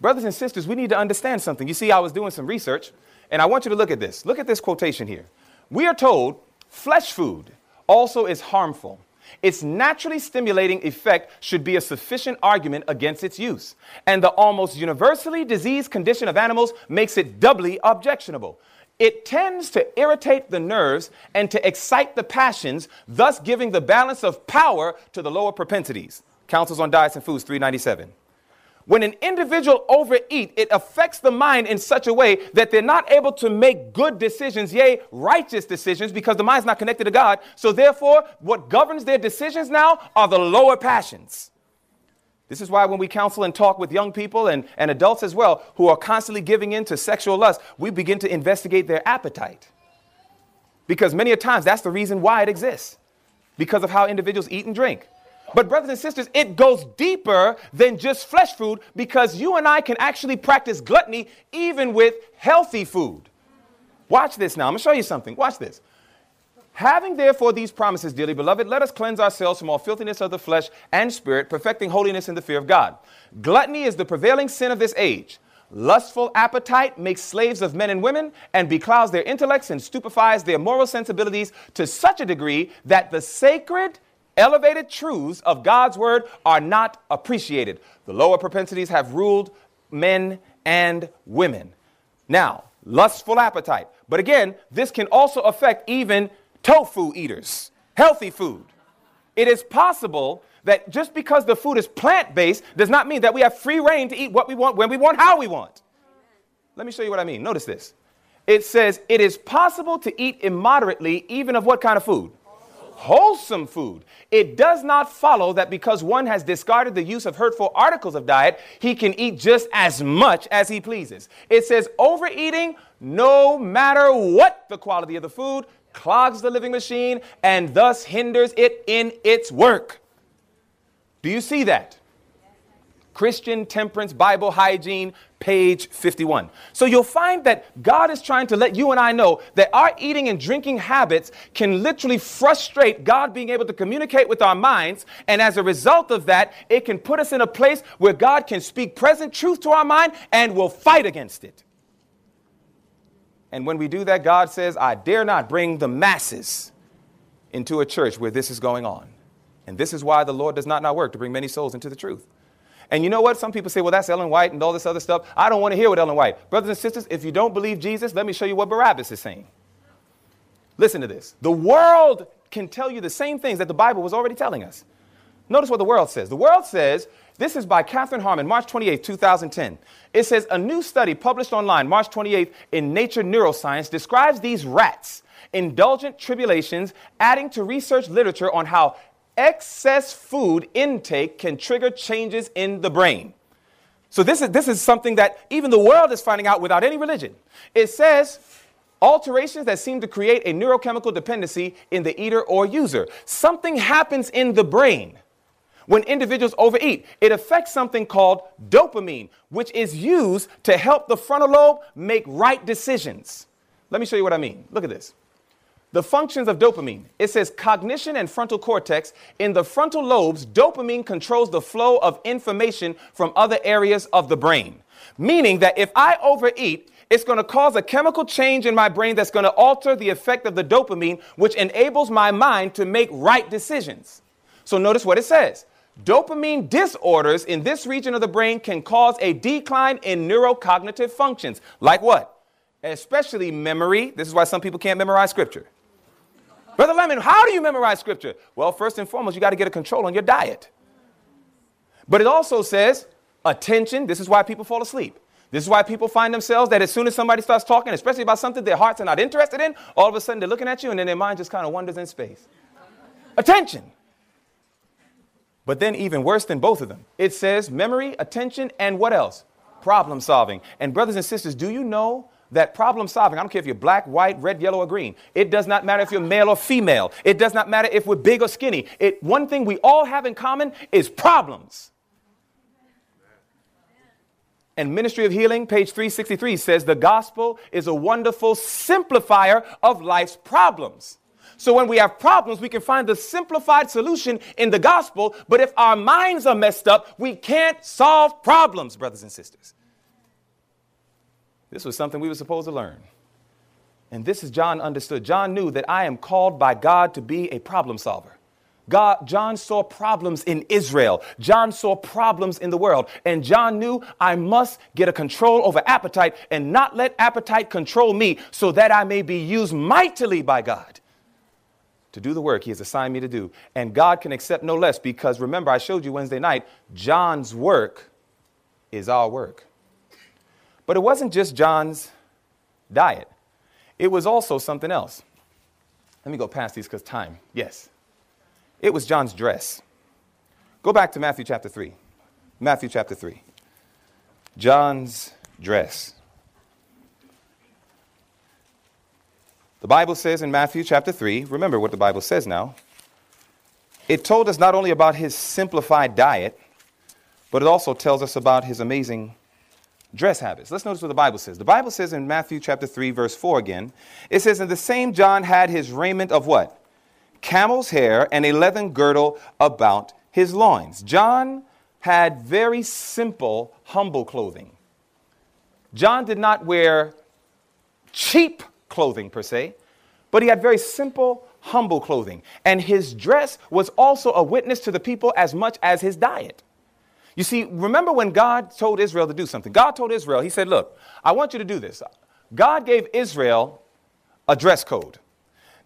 Brothers and sisters, we need to understand something. You see, I was doing some research, and I want you to look at this. Look at this quotation here. We are told flesh food also is harmful. Its naturally stimulating effect should be a sufficient argument against its use. And the almost universally diseased condition of animals makes it doubly objectionable. It tends to irritate the nerves and to excite the passions, thus giving the balance of power to the lower propensities. Counsels on Diet and Foods, three ninety-seven. When an individual overeat, it affects the mind in such a way that they're not able to make good decisions, yea, righteous decisions, because the mind's not connected to God. So therefore, what governs their decisions now are the lower passions. This is why when we counsel and talk with young people and, and adults as well, who are constantly giving in to sexual lust, we begin to investigate their appetite. Because many a times that's the reason why it exists, because of how individuals eat and drink. But brothers and sisters, it goes deeper than just flesh food, because you and I can actually practice gluttony even with healthy food. Watch this now. I'm going to show you something. Watch this. Having therefore these promises, dearly beloved, let us cleanse ourselves from all filthiness of the flesh and spirit, perfecting holiness in the fear of God. Gluttony is the prevailing sin of this age. Lustful appetite makes slaves of men and women and beclouds their intellects and stupefies their moral sensibilities to such a degree that the sacred elevated truths of God's word are not appreciated. The lower propensities have ruled men and women. Now, lustful appetite. But again, this can also affect even tofu eaters, healthy food. It is possible that just because the food is plant-based does not mean that we have free reign to eat what we want, when we want, how we want. Let me show you what I mean. Notice this. It says, it is possible to eat immoderately even of what kind of food? Wholesome food. It does not follow that because one has discarded the use of hurtful articles of diet, he can eat just as much as he pleases. It says overeating, no matter what the quality of the food, clogs the living machine and thus hinders it in its work. Do you see that? Christian Temperance, Bible Hygiene, page fifty-one. So you'll find that God is trying to let you and I know that our eating and drinking habits can literally frustrate God being able to communicate with our minds. And as a result of that, it can put us in a place where God can speak present truth to our mind and will fight against it. And when we do that, God says, I dare not bring the masses into a church where this is going on. And this is why the Lord does not now work to bring many souls into the truth. And you know what? Some people say, well, that's Ellen White and all this other stuff. I don't want to hear what Ellen White. Brothers and sisters, if you don't believe Jesus, let me show you what Barabbas is saying. Listen to this. The world can tell you the same things that the Bible was already telling us. Notice what the world says. The world says, this is by Catherine Harmon, March twenty-eighth, two thousand ten. It says, a new study published online March twenty-eighth in Nature Neuroscience describes these rats' indulgent tribulations, adding to research literature on how excess food intake can trigger changes in the brain. So this is, this is something that even the world is finding out without any religion. It says alterations that seem to create a neurochemical dependency in the eater or user. Something happens in the brain when individuals overeat. It affects something called dopamine, which is used to help the frontal lobe make right decisions. Let me show you what I mean. Look at this. The functions of dopamine. It says cognition and frontal cortex. In the frontal lobes, dopamine controls the flow of information from other areas of the brain. Meaning that if I overeat, it's going to cause a chemical change in my brain that's going to alter the effect of the dopamine, which enables my mind to make right decisions. So notice what it says. Dopamine disorders in this region of the brain can cause a decline in neurocognitive functions. Like what? Especially memory. This is why some people can't memorize scripture. Brother Lemon, how do you memorize scripture? Well, first and foremost, you got to get a control on your diet. But it also says attention. This is why people fall asleep. This is why people find themselves that as soon as somebody starts talking, especially about something their hearts are not interested in, all of a sudden they're looking at you and then their mind just kind of wanders in space. Attention. But then even worse than both of them, it says memory, attention, and what else? Problem solving. And brothers and sisters, do you know that problem solving, I don't care if you're black, white, red, yellow, or green. It does not matter if you're male or female. It does not matter if we're big or skinny. It, one thing we all have in common is problems. And Ministry of Healing, page three sixty-three, says the gospel is a wonderful simplifier of life's problems. So when we have problems, we can find the simplified solution in the gospel. But if our minds are messed up, we can't solve problems, brothers and sisters. This was something we were supposed to learn. And this is John understood. John knew that I am called by God to be a problem solver. God, John saw problems in Israel. John saw problems in the world. And John knew I must get a control over appetite and not let appetite control me so that I may be used mightily by God to do the work he has assigned me to do. And God can accept no less because, remember, I showed you Wednesday night, John's work is our work. But it wasn't just John's diet. It was also something else. Let me go past these because time. Yes. It was John's dress. Go back to Matthew chapter three. Matthew chapter three. John's dress. The Bible says in Matthew chapter three, remember what the Bible says now. It told us not only about his simplified diet, but it also tells us about his amazing dress habits. Let's notice what the Bible says. The Bible says in Matthew chapter three, verse four again, it says, "And the same John had his raiment of what? Camel's hair and a leathern girdle about his loins." John had very simple, humble clothing. John did not wear cheap clothing per se, but he had very simple, humble clothing. And his dress was also a witness to the people as much as his diet. You see, remember when God told Israel to do something. God told Israel, he said, look, I want you to do this. God gave Israel a dress code.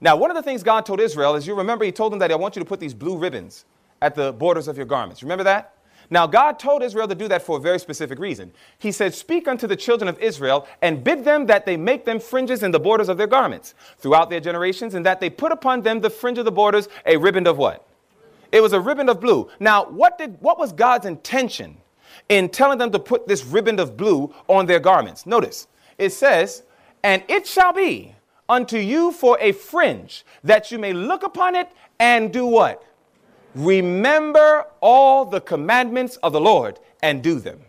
Now, one of the things God told Israel is, you remember, he told them that I want you to put these blue ribbons at the borders of your garments. Remember that? Now, God told Israel to do that for a very specific reason. He said, speak unto the children of Israel and bid them that they make them fringes in the borders of their garments throughout their generations, and that they put upon them the fringe of the borders, a ribbon of what? It was a ribbon of blue. Now, what did what was God's intention in telling them to put this ribbon of blue on their garments? Notice, it says, and it shall be unto you for a fringe, that you may look upon it and do what? Remember all the commandments of the Lord and do them.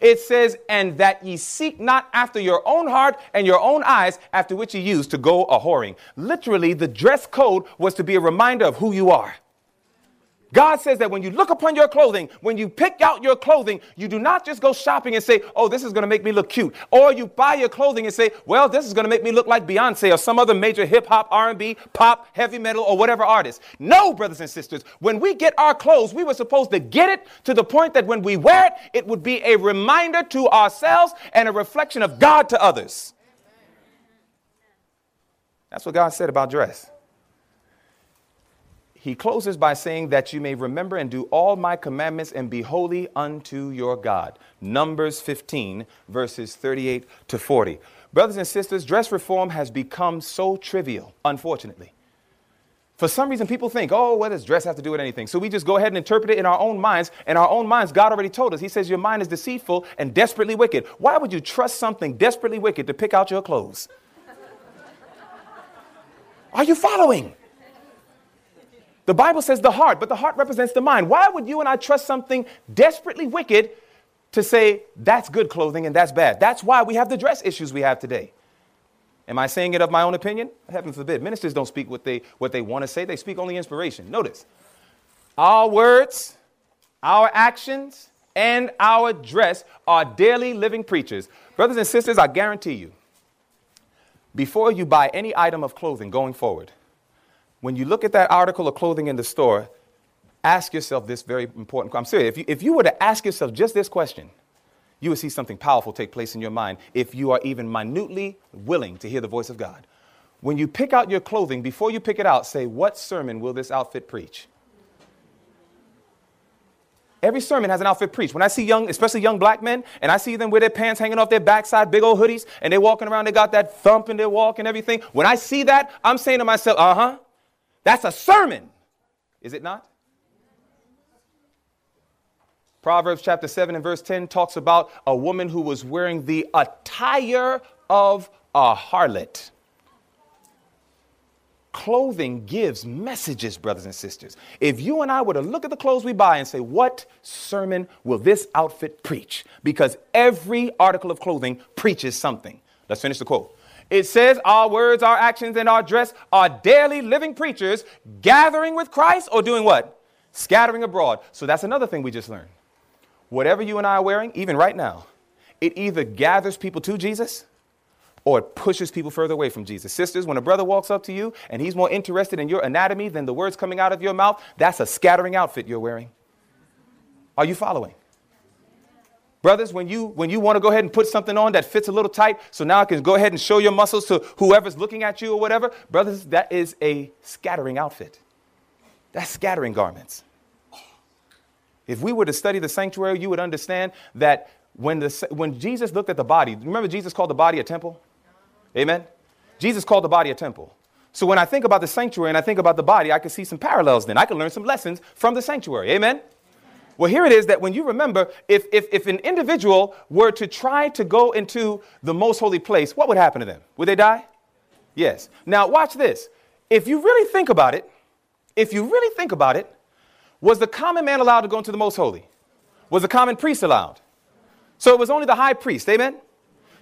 It says, and that ye seek not after your own heart and your own eyes, after which ye use to go a-whoring. Literally, the dress code was to be a reminder of who you are. God says that when you look upon your clothing, when you pick out your clothing, you do not just go shopping and say, oh, this is going to make me look cute. Or you buy your clothing and say, well, this is going to make me look like Beyonce or some other major hip hop, R and B, pop, heavy metal, or whatever artist. No, brothers and sisters, when we get our clothes, we were supposed to get it to the point that when we wear it, it would be a reminder to ourselves and a reflection of God to others. That's what God said about dress. He closes by saying that you may remember and do all my commandments and be holy unto your God. Numbers fifteen, verses thirty-eight to forty. Brothers and sisters, dress reform has become so trivial, unfortunately. For some reason, people think, oh, what does dress have to do with anything? So we just go ahead and interpret it in our own minds. In our own minds, God already told us. He says your mind is deceitful and desperately wicked. Why would you trust something desperately wicked to pick out your clothes? Are you following? The Bible says the heart, but the heart represents the mind. Why would you and I trust something desperately wicked to say that's good clothing and that's bad? That's why we have the dress issues we have today. Am I saying it of my own opinion? Heaven forbid. Ministers don't speak what they, what they want to say. They speak only inspiration. Notice, our words, our actions, and our dress are daily living preachers. Brothers and sisters, I guarantee you, before you buy any item of clothing going forward, when you look at that article of clothing in the store, ask yourself this very important question. I'm serious. If you, if you were to ask yourself just this question, you would see something powerful take place in your mind if you are even minutely willing to hear the voice of God. When you pick out your clothing, before you pick it out, say, what sermon will this outfit preach? Every sermon has an outfit preached. When I see young, especially young black men, and I see them with their pants hanging off their backside, big old hoodies, and they're walking around, they got that thump in their walk and everything. When I see that, I'm saying to myself, uh-huh, that's a sermon. Is it not? Proverbs chapter seven and verse ten talks about a woman who was wearing the attire of a harlot. Clothing gives messages, brothers and sisters. If you and I were to look at the clothes we buy and say, what sermon will this outfit preach? Because every article of clothing preaches something. Let's finish the quote. It says, our words, our actions, and our dress are daily living preachers gathering with Christ or doing what? Scattering abroad. So that's another thing we just learned. Whatever you and I are wearing, even right now, it either gathers people to Jesus or it pushes people further away from Jesus. Sisters, when a brother walks up to you and he's more interested in your anatomy than the words coming out of your mouth, that's a scattering outfit you're wearing. Are you following? Brothers, when you when you want to go ahead and put something on that fits a little tight, so now I can go ahead and show your muscles to whoever's looking at you or whatever, brothers, that is a scattering outfit. That's scattering garments. If we were to study the sanctuary, you would understand that when, the, when Jesus looked at the body, remember Jesus called the body a temple? Amen. Jesus called the body a temple. So when I think about the sanctuary and I think about the body, I can see some parallels then. I can learn some lessons from the sanctuary. Amen. Amen. Well, here it is that when you remember, if, if, if an individual were to try to go into the most holy place, what would happen to them? Would they die? Yes. Now, watch this. If you really think about it, if you really think about it, was the common man allowed to go into the most holy? Was the common priest allowed? So it was only the high priest. Amen.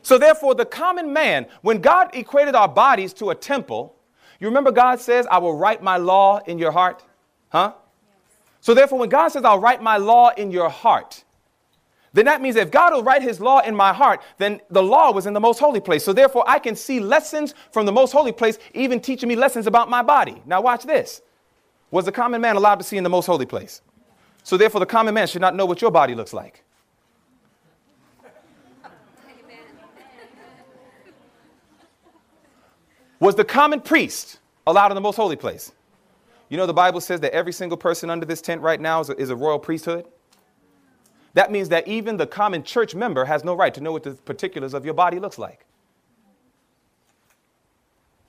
So therefore, the common man, when God equated our bodies to a temple, you remember God says, I will write my law in your heart. Huh? So therefore, when God says, I'll write my law in your heart, then that means if God will write his law in my heart, then the law was in the most holy place. So therefore, I can see lessons from the most holy place, even teaching me lessons about my body. Now watch this. Was the common man allowed to see in the most holy place? So therefore, the common man should not know what your body looks like. Was the common priest allowed in the most holy place? You know, the Bible says that every single person under this tent right now is a, is a royal priesthood. That means that even the common church member has no right to know what the particulars of your body looks like.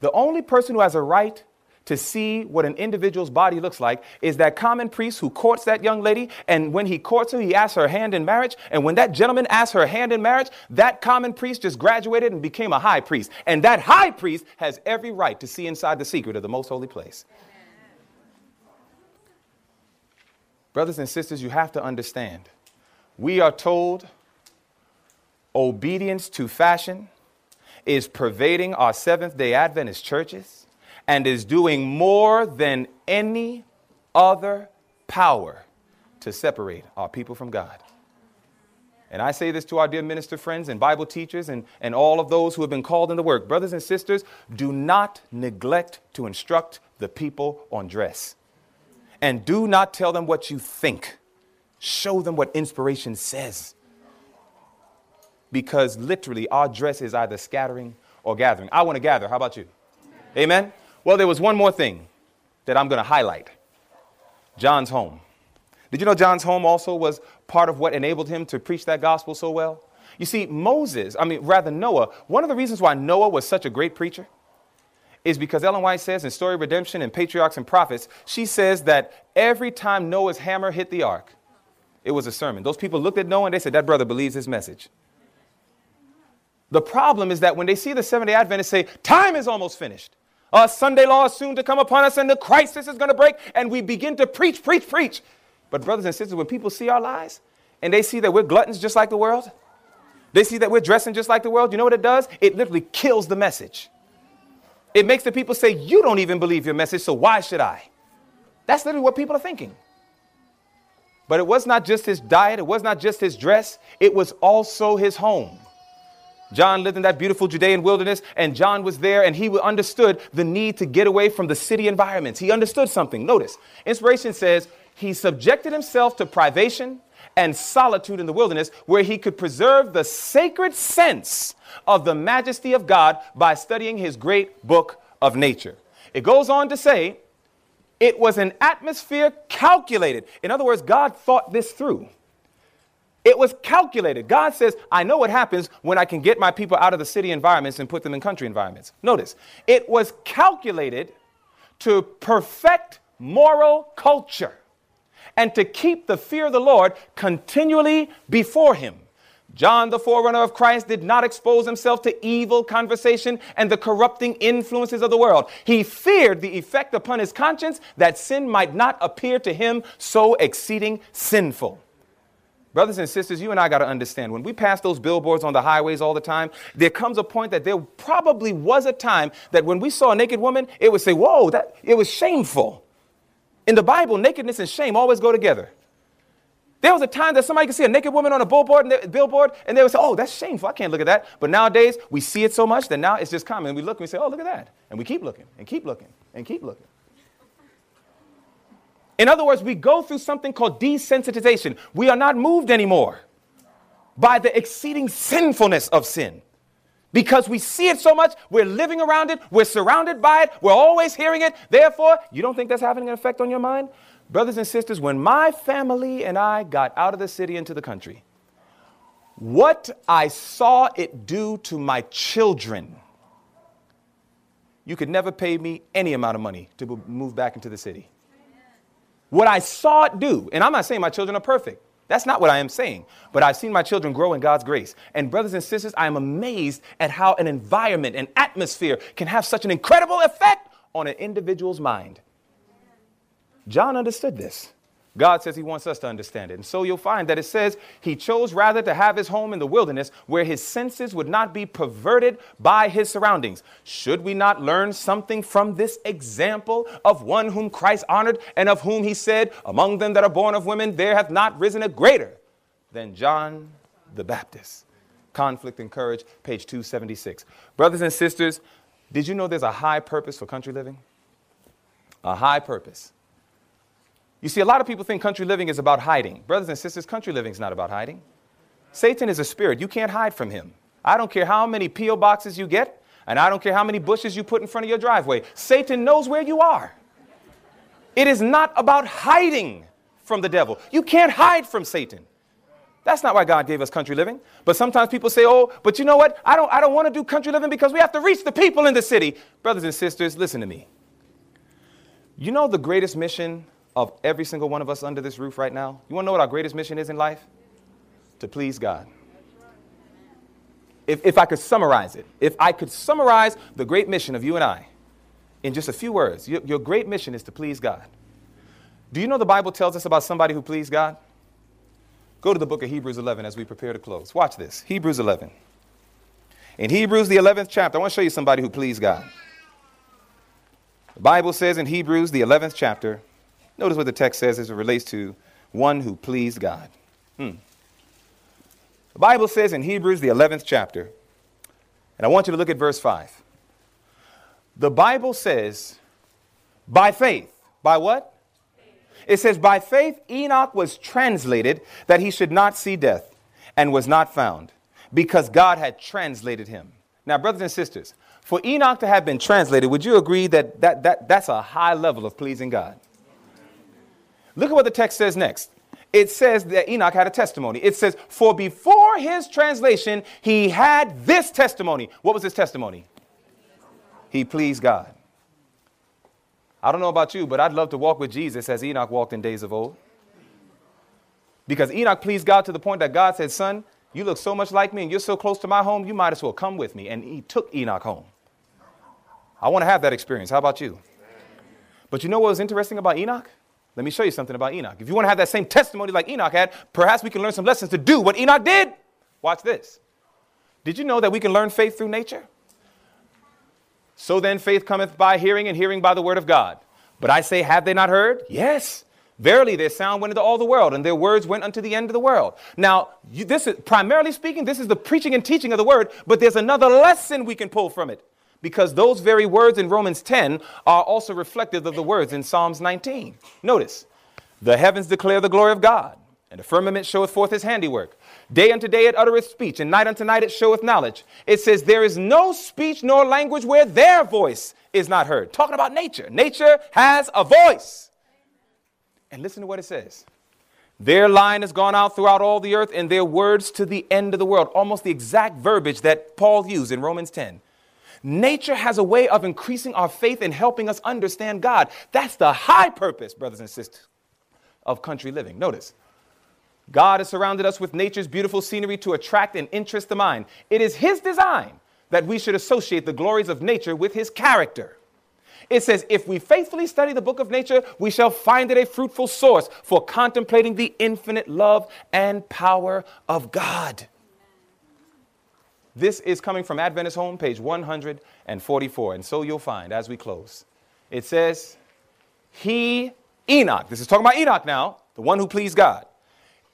The only person who has a right to see what an individual's body looks like is that common priest who courts that young lady. And when he courts her, he asks her hand in marriage. And when that gentleman asks her hand in marriage, that common priest just graduated and became a high priest. And that high priest has every right to see inside the secret of the most holy place. Brothers and sisters, you have to understand, we are told obedience to fashion is pervading our Seventh-day Adventist churches and is doing more than any other power to separate our people from God. And I say this to our dear minister friends and Bible teachers and, and all of those who have been called into work. Brothers and sisters, do not neglect to instruct the people on dress. And do not tell them what you think. Show them what inspiration says. Because literally our dress is either scattering or gathering. I want to gather. How about you? Amen? Well, there was one more thing that I'm going to highlight. John's home. Did you know John's home also was part of what enabled him to preach that gospel so well? You see, Moses, I mean, rather Noah, one of the reasons why Noah was such a great preacher is because Ellen White says in Story of Redemption and Patriarchs and Prophets, she says that every time Noah's hammer hit the ark, it was a sermon. Those people looked at Noah and they said, that brother believes his message. The problem is that when they see the Seventh-day Adventists say, time is almost finished. Our Sunday law is soon to come upon us and the crisis is going to break. And we begin to preach, preach, preach. But brothers and sisters, when people see our lives and they see that we're gluttons just like the world, they see that we're dressing just like the world, you know what it does? It literally kills the message. It makes the people say, you don't even believe your message, so why should I? That's literally what people are thinking. But it was not just his diet. It was not just his dress. It was also his home. John lived in that beautiful Judean wilderness, and John was there, and he understood the need to get away from the city environments. He understood something. Notice, inspiration says he subjected himself to privation and solitude in the wilderness where he could preserve the sacred sense of the majesty of God by studying his great book of nature. It goes on to say It was an atmosphere calculated. In other words, God thought this through. It was calculated. God says, I know what happens when I can get my people out of the city environments and put them in country environments. Notice, it was calculated to perfect moral culture and to keep the fear of the Lord continually before him. John, the forerunner of Christ, did not expose himself to evil conversation and the corrupting influences of the world. He feared the effect upon his conscience that sin might not appear to him so exceeding sinful. Brothers and sisters, you and I got to understand, when we pass those billboards on the highways all the time, there comes a point that there probably was a time that when we saw a naked woman, it would say, whoa, that it was shameful. In the Bible, nakedness and shame always go together. There was a time that somebody could see a naked woman on a billboard and, they, billboard, and they would say, oh, that's shameful. I can't look at that. But nowadays, we see it so much that now it's just common. And we look and we say, oh, look at that. And we keep looking and keep looking and keep looking. In other words, we go through something called desensitization. We are not moved anymore by the exceeding sinfulness of sin. Because we see it so much, we're living around it, we're surrounded by it, we're always hearing it. Therefore, you don't think that's having an effect on your mind? Brothers and sisters, when my family and I got out of the city into the country, what I saw it do to my children, you could never pay me any amount of money to move back into the city. What I saw it do, and I'm not saying my children are perfect. That's not what I am saying, but I've seen my children grow in God's grace. And brothers and sisters, I am amazed at how an environment, an atmosphere can have such an incredible effect on an individual's mind. John understood this. God says he wants us to understand it. And so you'll find that it says he chose rather to have his home in the wilderness where his senses would not be perverted by his surroundings. Should we not learn something from this example of one whom Christ honored and of whom he said, among them that are born of women, there hath not risen a greater than John the Baptist. Conflict and Courage, page two seventy-six. Brothers and sisters, did you know there's a high purpose for country living? A high purpose. You see, a lot of people think country living is about hiding. Brothers and sisters, country living is not about hiding. Satan is a spirit. You can't hide from him. I don't care how many P O boxes you get, and I don't care how many bushes you put in front of your driveway. Satan knows where you are. It is not about hiding from the devil. You can't hide from Satan. That's not why God gave us country living. But sometimes people say, oh, but you know what? I don't, I don't want to do country living because we have to reach the people in the city. Brothers and sisters, listen to me. You know the greatest mission of every single one of us under this roof right now? You want to know what our greatest mission is in life? To please God. If, if I could summarize it, if I could summarize the great mission of you and I in just a few words, your, your great mission is to please God. Do you know the Bible tells us about somebody who pleased God? Go to the book of Hebrews eleven as we prepare to close. Watch this, Hebrews eleven. In Hebrews, the eleventh chapter, I want to show you somebody who pleased God. The Bible says in Hebrews, the eleventh chapter, notice what the text says as it relates to one who pleased God. Hmm. The Bible says in Hebrews, the eleventh chapter, and I want you to look at verse five. The Bible says, by faith, by what? Faith. It says, by faith, Enoch was translated that he should not see death and was not found because God had translated him. Now, brothers and sisters, for Enoch to have been translated, would you agree that, that, that that's a high level of pleasing God? Look at what the text says next. It says that Enoch had a testimony. It says, for before his translation, he had this testimony. What was his testimony? He pleased God. I don't know about you, but I'd love to walk with Jesus as Enoch walked in days of old. Because Enoch pleased God to the point that God said, son, you look so much like me and you're so close to my home, you might as well come with me. And he took Enoch home. I want to have that experience. How about you? But you know what was interesting about Enoch? Let me show you something about Enoch. If you want to have that same testimony like Enoch had, perhaps we can learn some lessons to do what Enoch did. Watch this. Did you know that we can learn faith through nature? So then faith cometh by hearing, and hearing by the word of God. But I say, have they not heard? Yes. Verily, their sound went into all the world, and their words went unto the end of the world. Now, you, this is primarily speaking, this is the preaching and teaching of the word, but there's another lesson we can pull from it. Because those very words in Romans ten are also reflective of the words in Psalms nineteen. Notice, the heavens declare the glory of God, and the firmament showeth forth his handiwork. Day unto day it uttereth speech, and night unto night it showeth knowledge. It says there is no speech nor language where their voice is not heard. Talking about nature. Nature has a voice. And listen to what it says. Their line has gone out throughout all the earth, and their words to the end of the world. Almost the exact verbiage that Paul used in Romans ten. Nature has a way of increasing our faith and helping us understand God. That's the high purpose, brothers and sisters, of country living. Notice, God has surrounded us with nature's beautiful scenery to attract and interest the mind. It is his design that we should associate the glories of nature with his character. It says, if we faithfully study the book of nature, we shall find it a fruitful source for contemplating the infinite love and power of God. This is coming from Adventist Home, page one hundred forty-four. And so you'll find as we close, it says, he, Enoch, this is talking about Enoch now, the one who pleased God.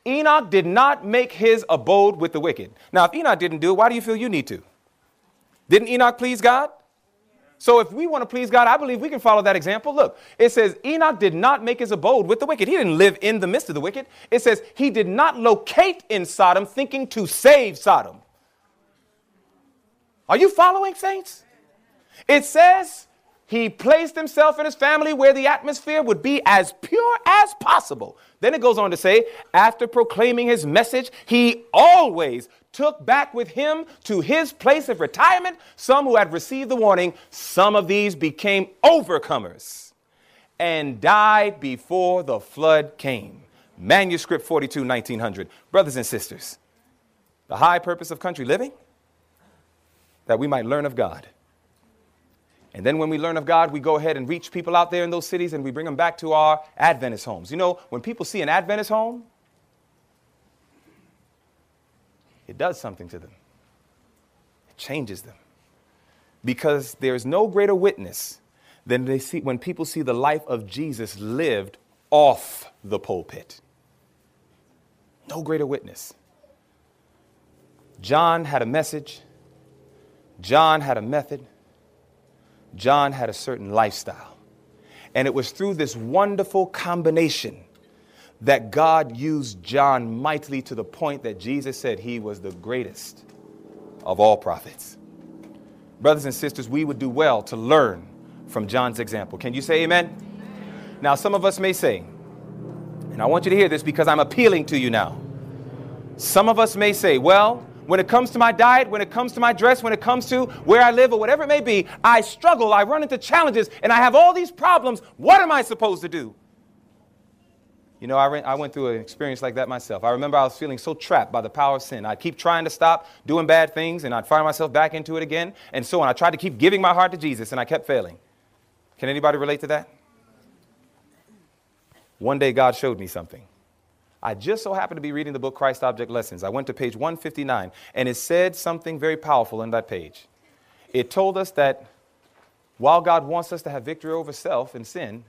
Enoch did not make his abode with the wicked. Now, if Enoch didn't do it, why do you feel you need to? Didn't Enoch please God? So if we want to please God, I believe we can follow that example. Look, it says Enoch did not make his abode with the wicked. He didn't live in the midst of the wicked. It says he did not locate in Sodom thinking to save Sodom. Are you following, saints? It says he placed himself and his family where the atmosphere would be as pure as possible. Then it goes on to say, after proclaiming his message, he always took back with him to his place of retirement some who had received the warning. Some of these became overcomers and died before the flood came. Manuscript forty-two, nineteen hundred. Brothers and sisters, the high purpose of country living, that we might learn of God. And then when we learn of God, we go ahead and reach people out there in those cities and we bring them back to our Adventist homes. You know, when people see an Adventist home, it does something to them. It changes them. Because there is no greater witness than they see when people see the life of Jesus lived off the pulpit. No greater witness. John had a message. John had a method. John had a certain lifestyle. And it was through this wonderful combination that God used John mightily to the point that Jesus said he was the greatest of all prophets. Brothers and sisters, we would do well to learn from John's example. Can you say amen? Amen. Now, some of us may say, and I want you to hear this because I'm appealing to you now. Some of us may say, well, when it comes to my diet, when it comes to my dress, when it comes to where I live or whatever it may be, I struggle, I run into challenges, and I have all these problems. What am I supposed to do? You know, I, re- I went through an experience like that myself. I remember I was feeling so trapped by the power of sin. I'd keep trying to stop doing bad things, and I'd find myself back into it again, and so on. I tried to keep giving my heart to Jesus, and I kept failing. Can anybody relate to that? One day God showed me something. I just so happened to be reading the book Christ Object Lessons. I went to page one fifty-nine, and it said something very powerful in that page. It told us that while God wants us to have victory over self and sin,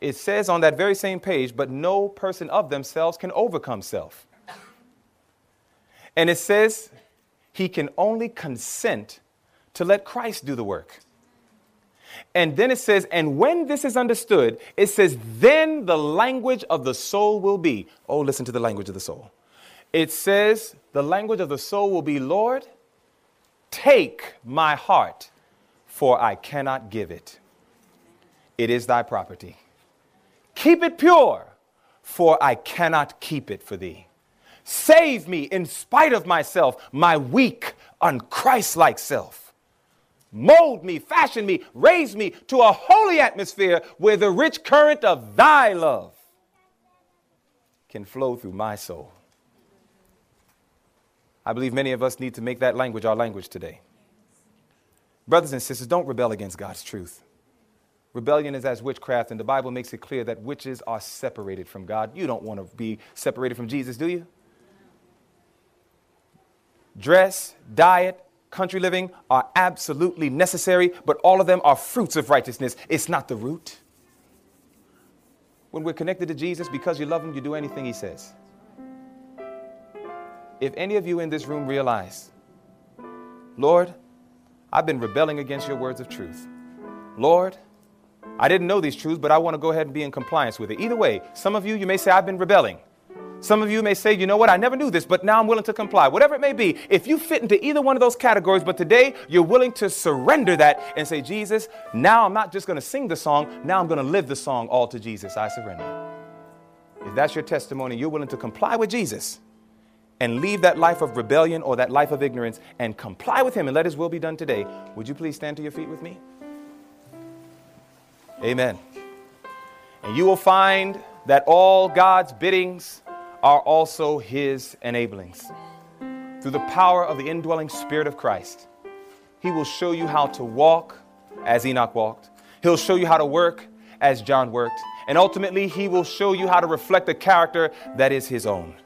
it says on that very same page, but no person of themselves can overcome self. And it says he can only consent to let Christ do the work. And then it says, and when this is understood, it says, then the language of the soul will be. Oh, listen to the language of the soul. It says the language of the soul will be, Lord, take my heart, for I cannot give it. It is thy property. Keep it pure, for I cannot keep it for thee. Save me in spite of myself, my weak, unchristlike self. Mold me, fashion me, raise me to a holy atmosphere where the rich current of thy love can flow through my soul. I believe many of us need to make that language our language today. Brothers and sisters, don't rebel against God's truth. Rebellion is as witchcraft, and the Bible makes it clear that witches are separated from God. You don't want to be separated from Jesus, do you? Dress, diet, country living are absolutely necessary, but all of them are fruits of righteousness. It's not the root. When we're connected to Jesus, because you love him, you do anything he says. If any of you in this room realize, Lord, I've been rebelling against your words of truth. Lord, I didn't know these truths, but I want to go ahead and be in compliance with it. Either way, some of you, you may say, I've been rebelling. Some of you may say, you know what, I never knew this, but now I'm willing to comply. Whatever it may be, if you fit into either one of those categories, but today you're willing to surrender that and say, Jesus, now I'm not just going to sing the song, now I'm going to live the song, all to Jesus, I surrender. If that's your testimony, you're willing to comply with Jesus and leave that life of rebellion or that life of ignorance and comply with him and let his will be done today. Would you please stand to your feet with me? Amen. And you will find that all God's biddings are also his enablings. Through the power of the indwelling Spirit of Christ, he will show you how to walk as Enoch walked. He'll show you how to work as John worked. And ultimately, he will show you how to reflect a character that is his own.